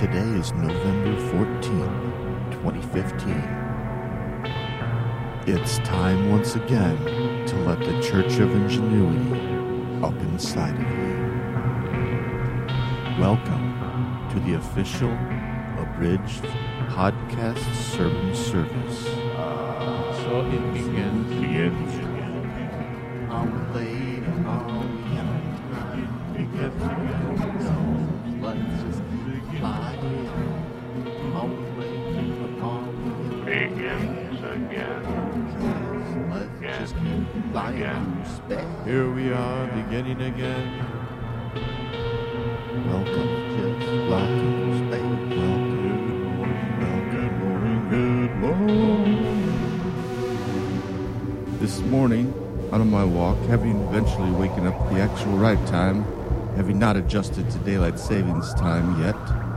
Today is November 14, 2015. It's time once again to let the Church of Ingenuity up inside of you. Welcome to the official abridged podcast sermon service. So it begins. I'm laid on the ground. Let's just fly on the begins again. Let's just keep flying space. Here we are, beginning again. Welcome to flying space. This morning, out on my walk, having eventually waken up at the actual right time, having not adjusted to daylight savings time yet,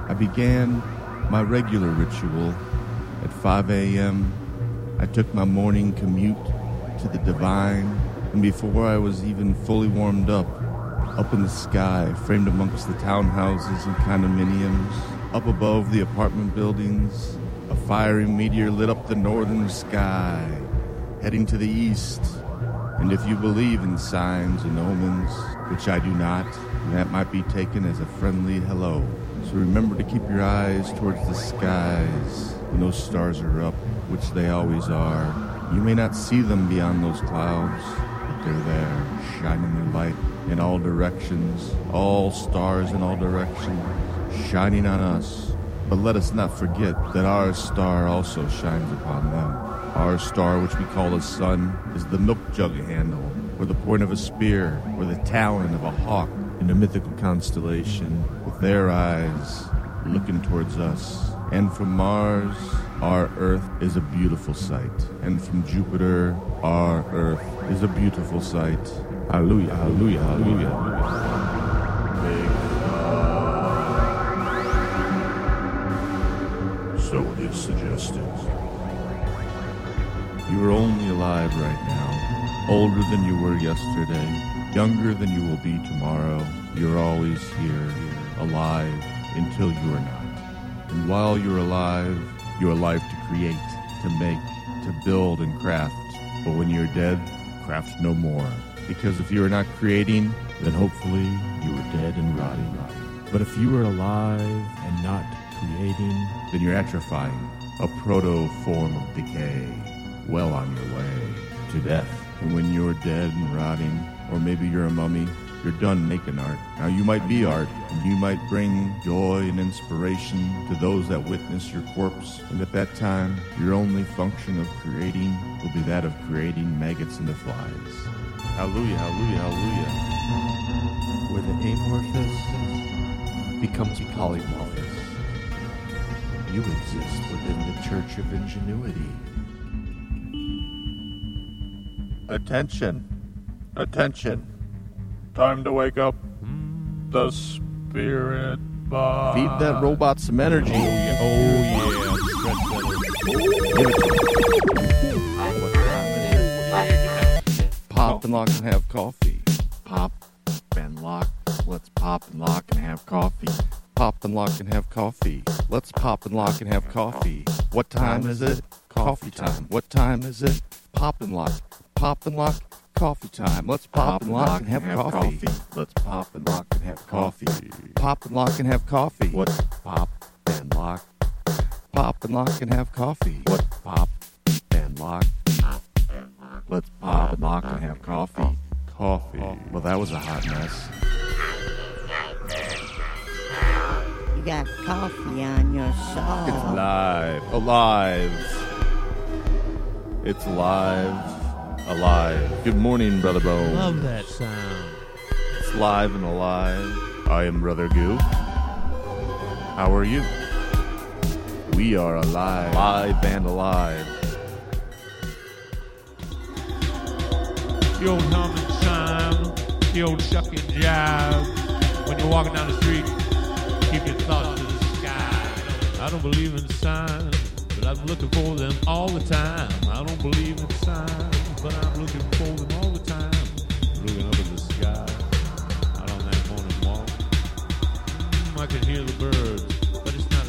I began my regular ritual. At 5 a.m., I took my morning commute to the divine, and before I was even fully warmed up, up in the sky, framed amongst the townhouses and condominiums, up above the apartment buildings, a fiery meteor lit up the northern sky, heading to the east. And if you believe in signs and omens, which I do not, that might be taken as a friendly hello. So remember to keep your eyes towards the skies when those stars are up, which they always are. You may not see them beyond those clouds, but they're there, shining their light in all directions, all stars in all directions, shining on us. But let us not forget that our star also shines upon them. Our star, which we call the sun, is the milk jug handle, or the point of a spear, or the talon of a hawk in a mythical constellation, with their eyes looking towards us. And from Mars, our Earth is a beautiful sight. And from Jupiter, our Earth is a beautiful sight. Hallelujah, hallelujah, hallelujah. So it is suggested. You are only alive right now, older than you were yesterday, younger than you will be tomorrow. You're always here, alive, until you are not. And while you're alive, you're alive to create, to make, to build and craft. But when you're dead, craft no more. Because if you are not creating, then hopefully you are dead and rotting. But if you are alive and not creating, then you're atrophying, a proto-form of decay. Well on your way to death. And when you're dead and rotting, or maybe you're a mummy, you're done making art. Now you might be art, and you might bring joy and inspiration to those that witness your corpse. And at that time, your only function of creating will be that of creating maggots and the flies. Hallelujah, hallelujah, hallelujah. Where the amorphous becomes polymorphous. You exist within the Church of Ingenuity. Attention. Time to wake up the Spirit Bot. Feed that robot some energy. Oh yeah. Pop and lock and have coffee. Pop and lock. Let's pop and lock and have coffee. Pop and lock and have coffee. Let's pop and lock and have coffee. What time is it? Coffee time. What time is it? Pop and lock. Pop and lock, coffee time. Let's pop and lock and have coffee. Let's pop and lock and have coffee. Pop and lock and have coffee. What? Pop and lock. Pop and lock and have coffee. What? Pop and lock. Let's pop and lock and have coffee. Coffee. Well, that was a hot mess. You got coffee on your soul. It's live. Alive. It's live. Alive. Good morning, Brother Bones. Love that sound. It's live and alive. I am Brother Goo. How are you? We are alive. Live and alive. The old hum and chime, the old shuck and jive. When you're walking down the street, keep your thoughts to the sky. I don't believe in signs, but I'm looking for them all the time. I don't believe in signs, but I'm looking for them all the time. Looking up at the sky, out on that morning walk. I can hear the birds, but it's not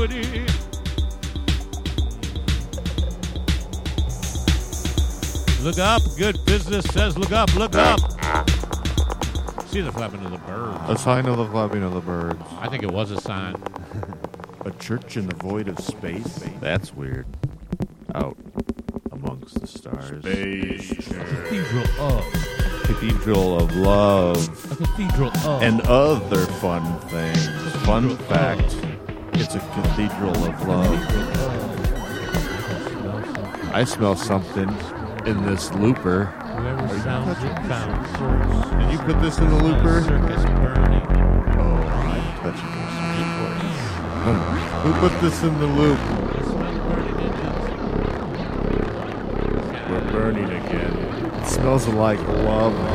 Ingenuity. Look up. Good business says look up. Look up. See the flapping of the birds. A sign of the flapping of the birds. I think it was a sign. A church in the void of space. That's weird. Out amongst the stars. Space church. A cathedral of. A cathedral of love. A cathedral of. And other fun things. Fun fact. Of. It's a cathedral of love. Cathedral of. I smell something in this looper. Whoever sounds it sounds. Did you put this in the looper? Circus burning. Oh, I touched it. Who put this in the loop? Burning again. It smells like love. We're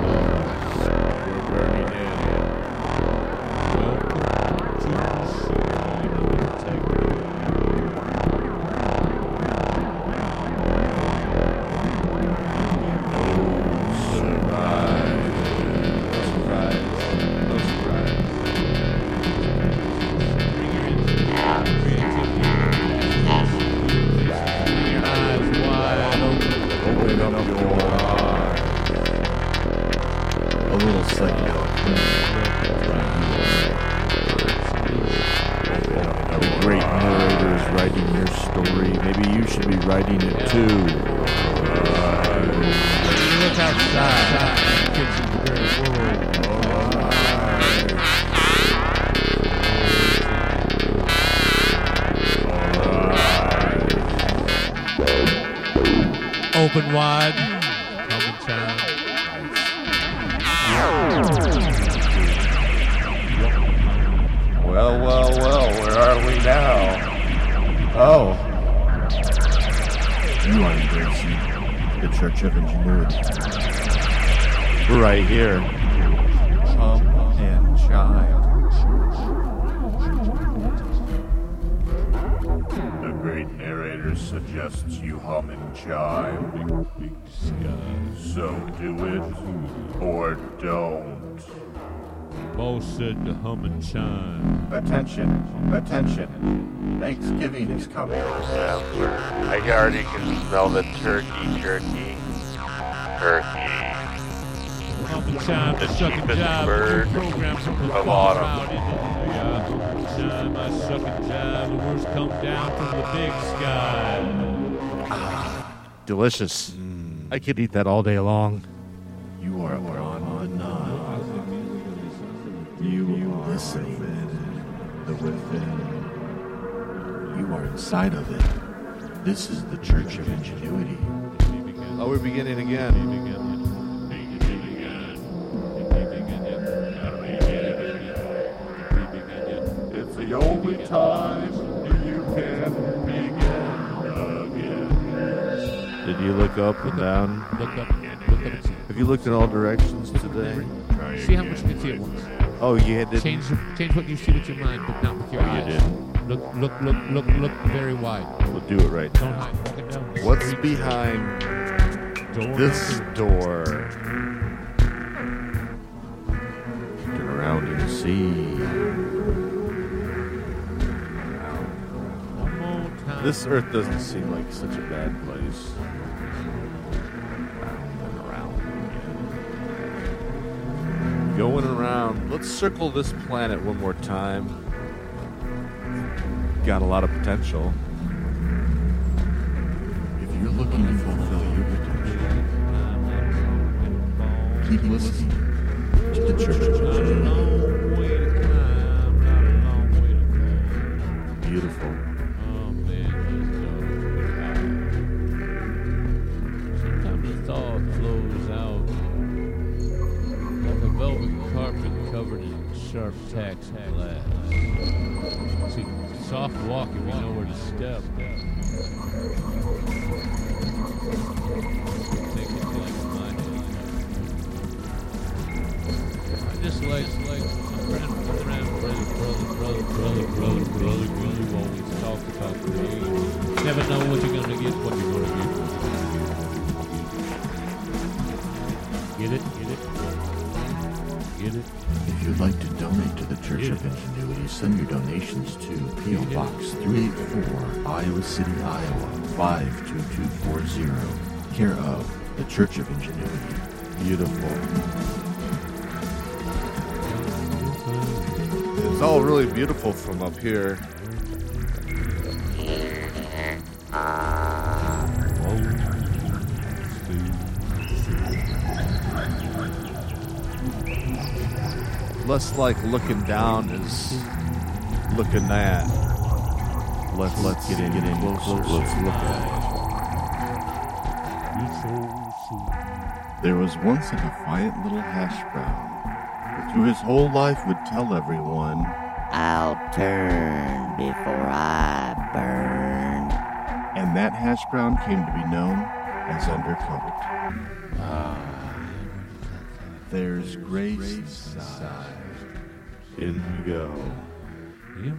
burning hum and shine. Attention, attention. Thanksgiving is coming. I already can smell the turkey. Hum and shine, the cheapest bird of autumn. I suck and jive. The words come down from the big sky. Ah, delicious. I could eat that all day long. You are on nine. You are within the within. You are inside of it. This is the Church of Ingenuity. Oh, we're beginning again. It's the only time you can begin again. Did you look up and down? Look up. Have you looked in all directions today? See how much you can see at once. Oh, you did change what you see with your mind, but not with your eyes. You did. Look very wide. We'll do it right now. Don't hide. What's behind this door? Turn around and see. This earth doesn't seem like such a bad place. Going around. Let's circle this planet one more time. Got a lot of potential. If you're looking to fulfill your potential, keep listening to the Church of Ingenuity. Beautiful. Sometimes the thought flows out. Velvet carpet covered in sharp tacks and glass. See, soft walk if we know where to step. I just like brother you always talk about creating. Never know what you're gonna get, what you're gonna get. Get it? If you'd like to donate to the Church of Ingenuity, send your donations to P.O. Box 384, Iowa City, Iowa 52240, care of the Church of Ingenuity. Beautiful. It's all really beautiful from up here. Less like looking down is looking at. Let's get in closer. Let's look at it. There was once a defiant little hash brown who his whole life would tell everyone, "I'll turn before I burn." And that hash brown came to be known as Undercoat. There's grace inside. In we go. Get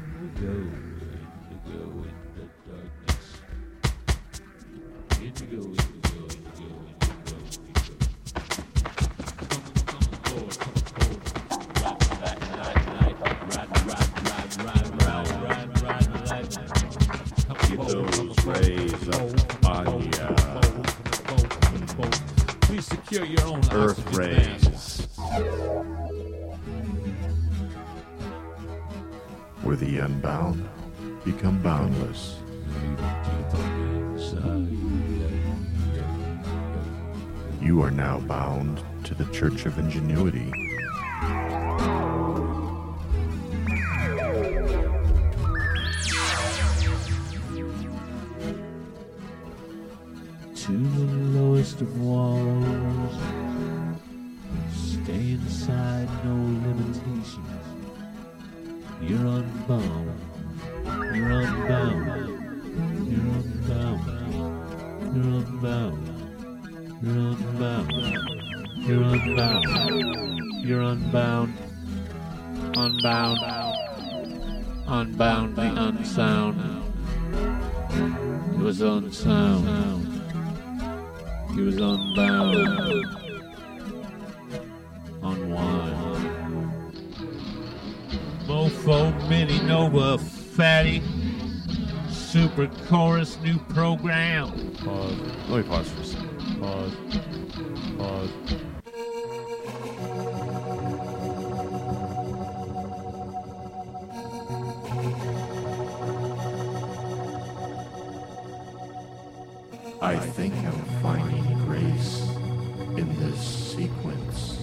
those rays up on ya. Please secure your own Earth rays. Where the unbound become boundless. You are now bound to the Church of Ingenuity. To the lowest of walls. Stay inside, no limitations. You're unbound. You're unbound. You're unbound. You're unbound. You're unbound. You're unbound. You're unbound. Unbound. Unbound the unsound. It was unsound. He was unbound. Mofo, Mini, Nova, Fatty, Super Chorus, new program. Pause. Let me pause for a second. Pause. I think I'm finding grace in this sequence.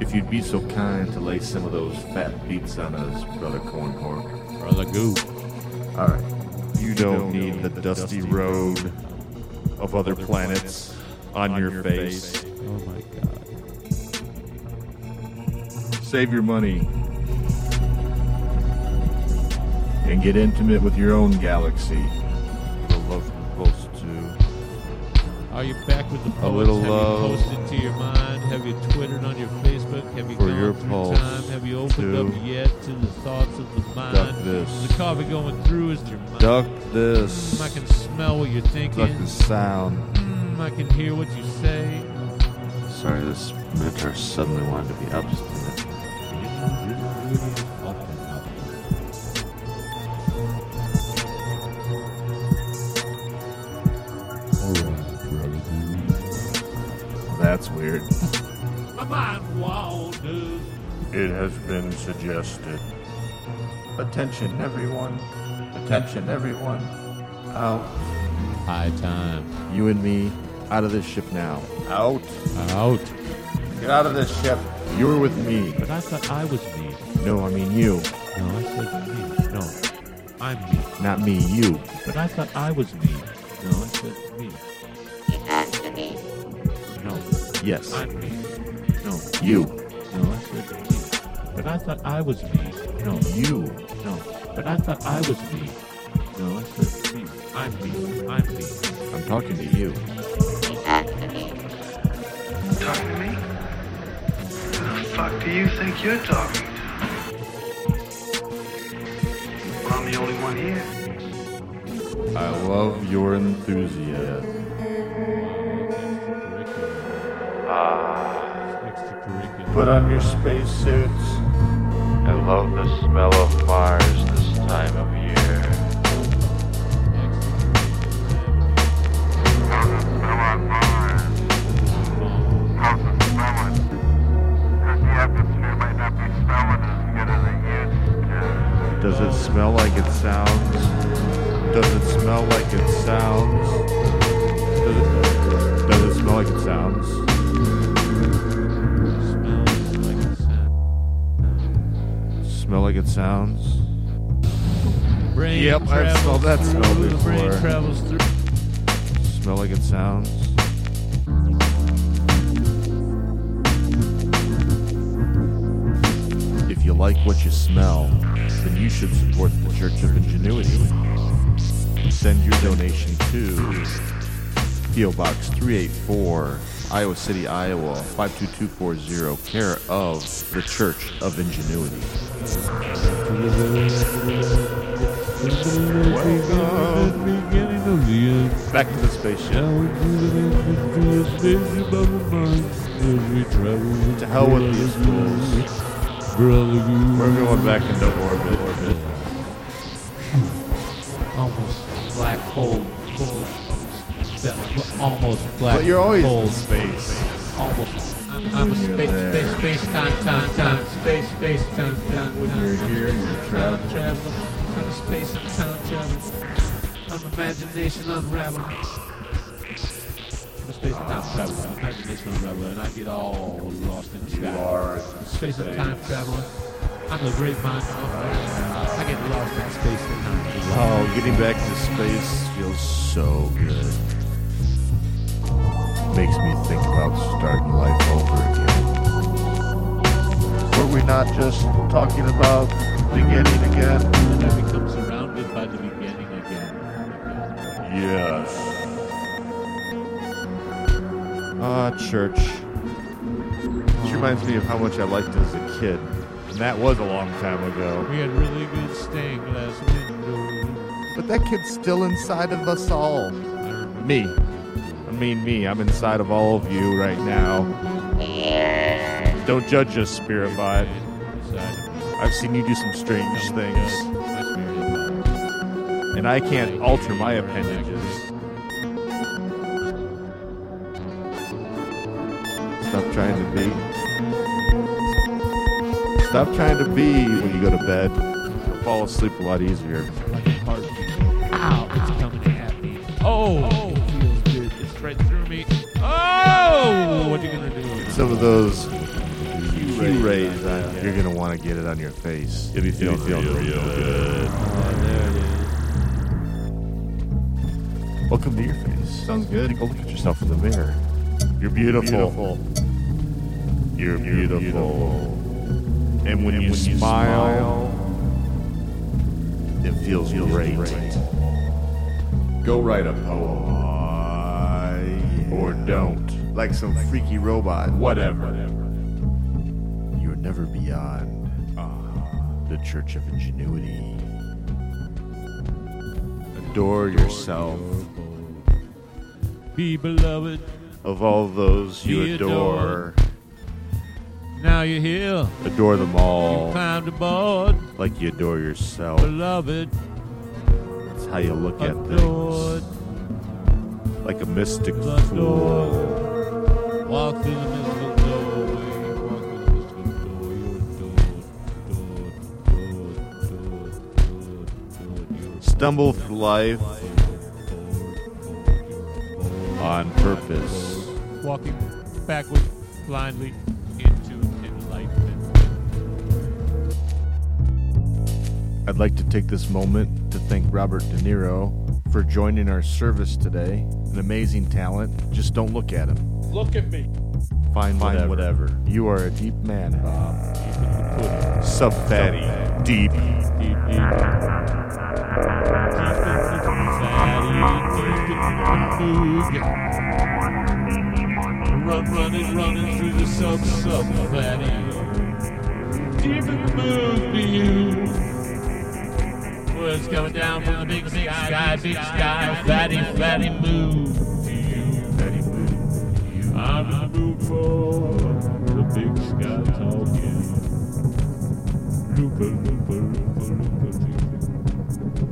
If you'd be so kind to lay some of those fat beats on us, Brother Corn-Pork. Brother Goo. All right. You don't need the dusty road of other planets on your face. Oh, my God. Save your money and get intimate with your own galaxy. Are you back with the poets? A little love. Have you posted to your mind? Have you Twittered on your Facebook? Have you gone through time? Have you opened up yet to the thoughts of the mind? Duck this. The coffee going through is your mind. Duck this. I can smell what you're thinking. Duck the sound. I can hear what you say. Sorry, this mentor suddenly wanted to be obstinate. That's weird. It has been suggested. Attention, everyone. Attention, everyone. Out. High time. You and me, out of this ship now. Out. Get out of this ship. You were with me. But I thought I was me. No, I mean you. No, I said me. No, I'm me. Not me, you. But I thought I was me. No, I said me. You asked me. Yes. I'm me. No. You. No, I said me. But I thought I was me. No. You. No. But I thought I was me. No, I said me. I'm me. I'm talking to you. Talking to me? Who the fuck do you think you're talking to? Well, I'm the only one here. I love your enthusiasm. Extracurricular. Put on your spacesuits. I love the smell of Mars this time of year. How's it smell on Mars? How's it smelling? Because the atmosphere might not be smelling as good as it used to. Does it smell like it sounds? Does it smell like it sounds? Does it smell like it sounds? Smell like it sounds. Brain yep, I've smelled that smell before. Brain travels through. Smell like it sounds. If you like what you smell, then you should support the Church of Ingenuity. Send your donation to P.O. Box 384, Iowa City, Iowa 52240, care of the Church of Ingenuity. Welcome back to the spaceship. To hell with these fools. We're going back into orbit. Almost black hole. Almost black. But you're always in space. Almost. I'm a space time. When you're here, you're traveling. I'm a space time traveler. I'm imagination unraveling. I'm a space time traveler. I'm imagination unraveling, and I get all lost in the sky. You are a space time traveler. I'm a great mind. I get lost in space and time. Oh, getting back to space feels so good. Makes me think about starting life over again. Were we not just talking about beginning again? And I become surrounded by the beginning again. Yes. Church. This reminds me of how much I liked it as a kid. And that was a long time ago. We had really good stained glass windows. But that kid's still inside of us all. Me. I'm inside of all of you right now. Don't judge us, Spirit Bot. I've seen you do some strange things. And I can't alter my appendages. Stop trying to be when you go to bed. You'll fall asleep a lot easier. Ow, it's coming at me. Oh! Right through me. Oh! What are you going to do? Some of those Q-rays, you're going to want to get it on your face. You'll be feeling real good. Oh, there it is. Welcome to your face. Sounds good. Go look at yourself in the mirror. You're beautiful. And when you smile, it feels great. Go write a poem. Or don't. Like some freaky robot. Whatever. You're never beyond the Church of Ingenuity. Adore yourself. Be beloved. Of all those you adore. Now you're here. Adore them all. You climbed aboard. Like you adore yourself. Beloved. That's how you look at things. Like a mystic fool. Walk through the mystical doorway. Stumble through life on purpose. Walking backwards blindly into enlightenment. I'd like to take this moment to thank Robert De Niro for joining our service today. An amazing talent. Just don't look at him. Look at me. Find whatever. You are a deep man, Bob. Sub-fatty. Deep. Running through the sub-fatty. Deep in the mood to you. Words coming down from the big sky. Fatty move to you. I'm in the mood for the big sky talking. Looper, looper, looper, looper.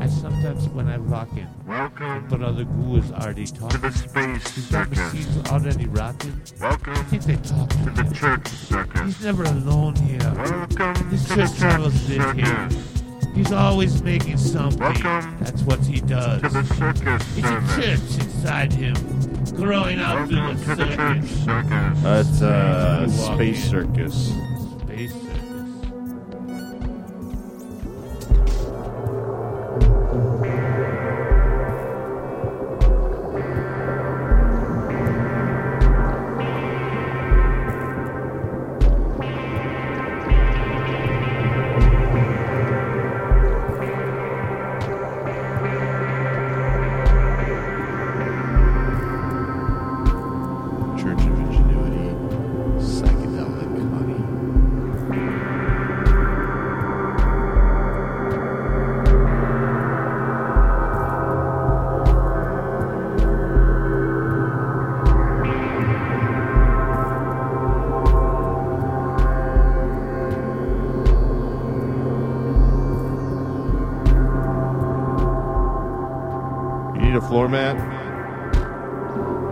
I sometimes, when I lock in, welcome. Brother Goo is already talking. To the space circus. He's already rocking. Welcome. I think they talk to the church circus. He's never alone here. Welcome this to church the church circus. Here. He's always making something. Welcome. That's what he does. To the circus. It's service. A church inside him, growing up through the circus. The church circus. That's space circus. Space circus. Floor mat.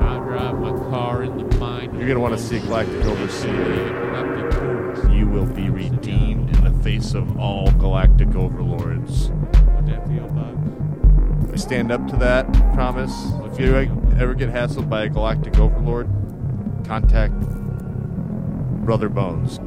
I drive my car in the mine. You're gonna want to see Galactic Overseer. You will be redeemed in the face of all Galactic Overlords. Would that be all bugs? I stand up to that promise. If you ever get hassled by a Galactic Overlord, contact Brother Bones.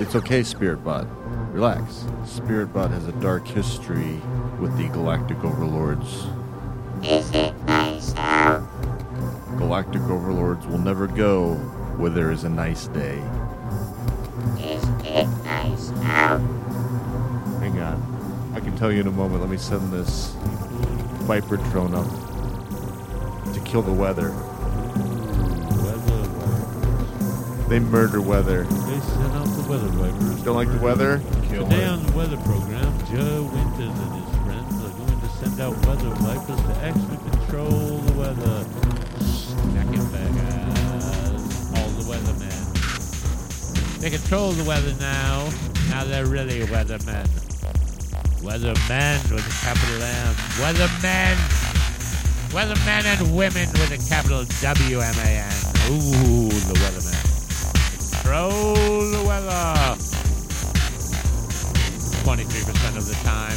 It's okay, Spirit Bot. Relax. Spirit Bot has a dark history with the Galactic Overlords. Is it nice out? Galactic Overlords will never go where there is a nice day. Is it nice out? Hang on. I can tell you in a moment. Let me send this Viper drone up to kill the weather. They murder weather. They send out the weather wipers. Don't like the weather? Kill them. Today on the weather program, Joe Winters and his friends are going to send out weather wipers to actually control the weather. Check it back out. All the weathermen. They control the weather now. Now they're really weathermen. Weathermen with a capital M. Weathermen. Weathermen and women with a capital W-M-A-N. Ooh, the weathermen. Roll the weather. 23% of the time,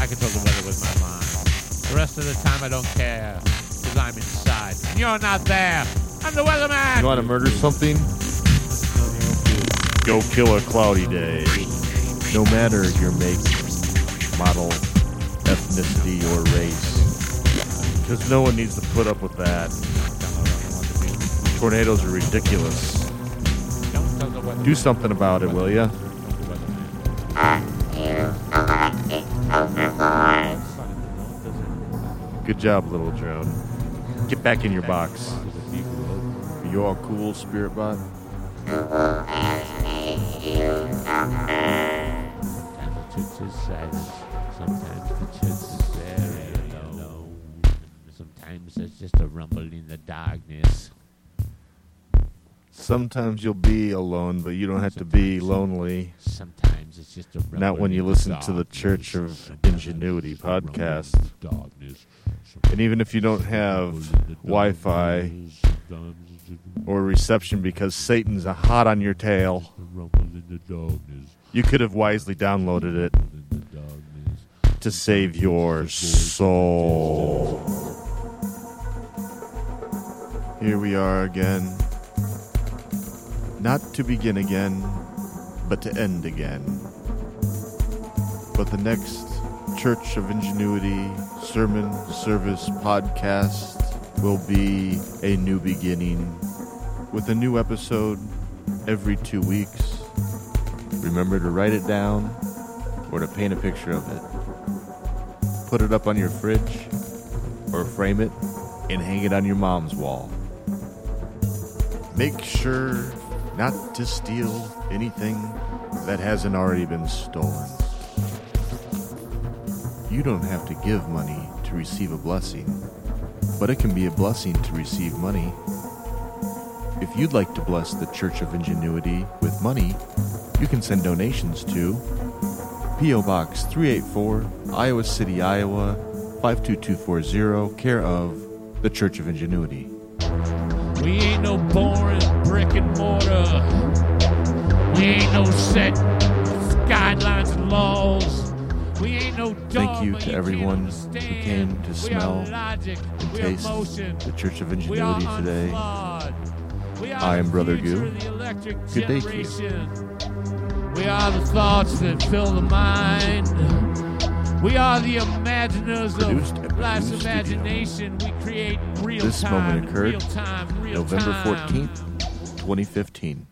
I control the weather with my mind. The rest of the time, I don't care, because I'm inside. And you're not there. I'm the weatherman. You want to murder something? Go kill a cloudy day. No matter your make, model, ethnicity, or race. Because no one needs to put up with that. Tornadoes are ridiculous. Do something about it, will ya? Good job, little drone. Get back in your box. Are you all cool, Spirit Bot? Sometimes there's just a rumble in the darkness. Sometimes you'll be alone, but you don't have to be lonely. Sometimes it's just a not when you listen to the Church of Ingenuity podcast. And even if you don't have Wi-Fi or reception because Satan's hot on your tail, you could have wisely downloaded it to save your soul. Here we are again. Not to begin again, but to end again. But the next Church of Ingenuity sermon, service, podcast will be a new beginning with a new episode every 2 weeks. Remember to write it down or to paint a picture of it. Put it up on your fridge or frame it and hang it on your mom's wall. Make sure not to steal anything that hasn't already been stolen. You don't have to give money to receive a blessing, but it can be a blessing to receive money. If you'd like to bless the Church of Ingenuity with money, you can send donations to P.O. Box 384, Iowa City, Iowa, 52240, care of the Church of Ingenuity. We ain't no boring brick and mortar. We ain't no set guidelines and laws. We ain't no dogma. Thank you to everyone who came to smell and taste the Church of Ingenuity today. I am Brother Goo. Good day to you. We are the thoughts that fill the mind. We are the imaginers of life's imagination. We create real time. This moment occurred November 14th, 2015.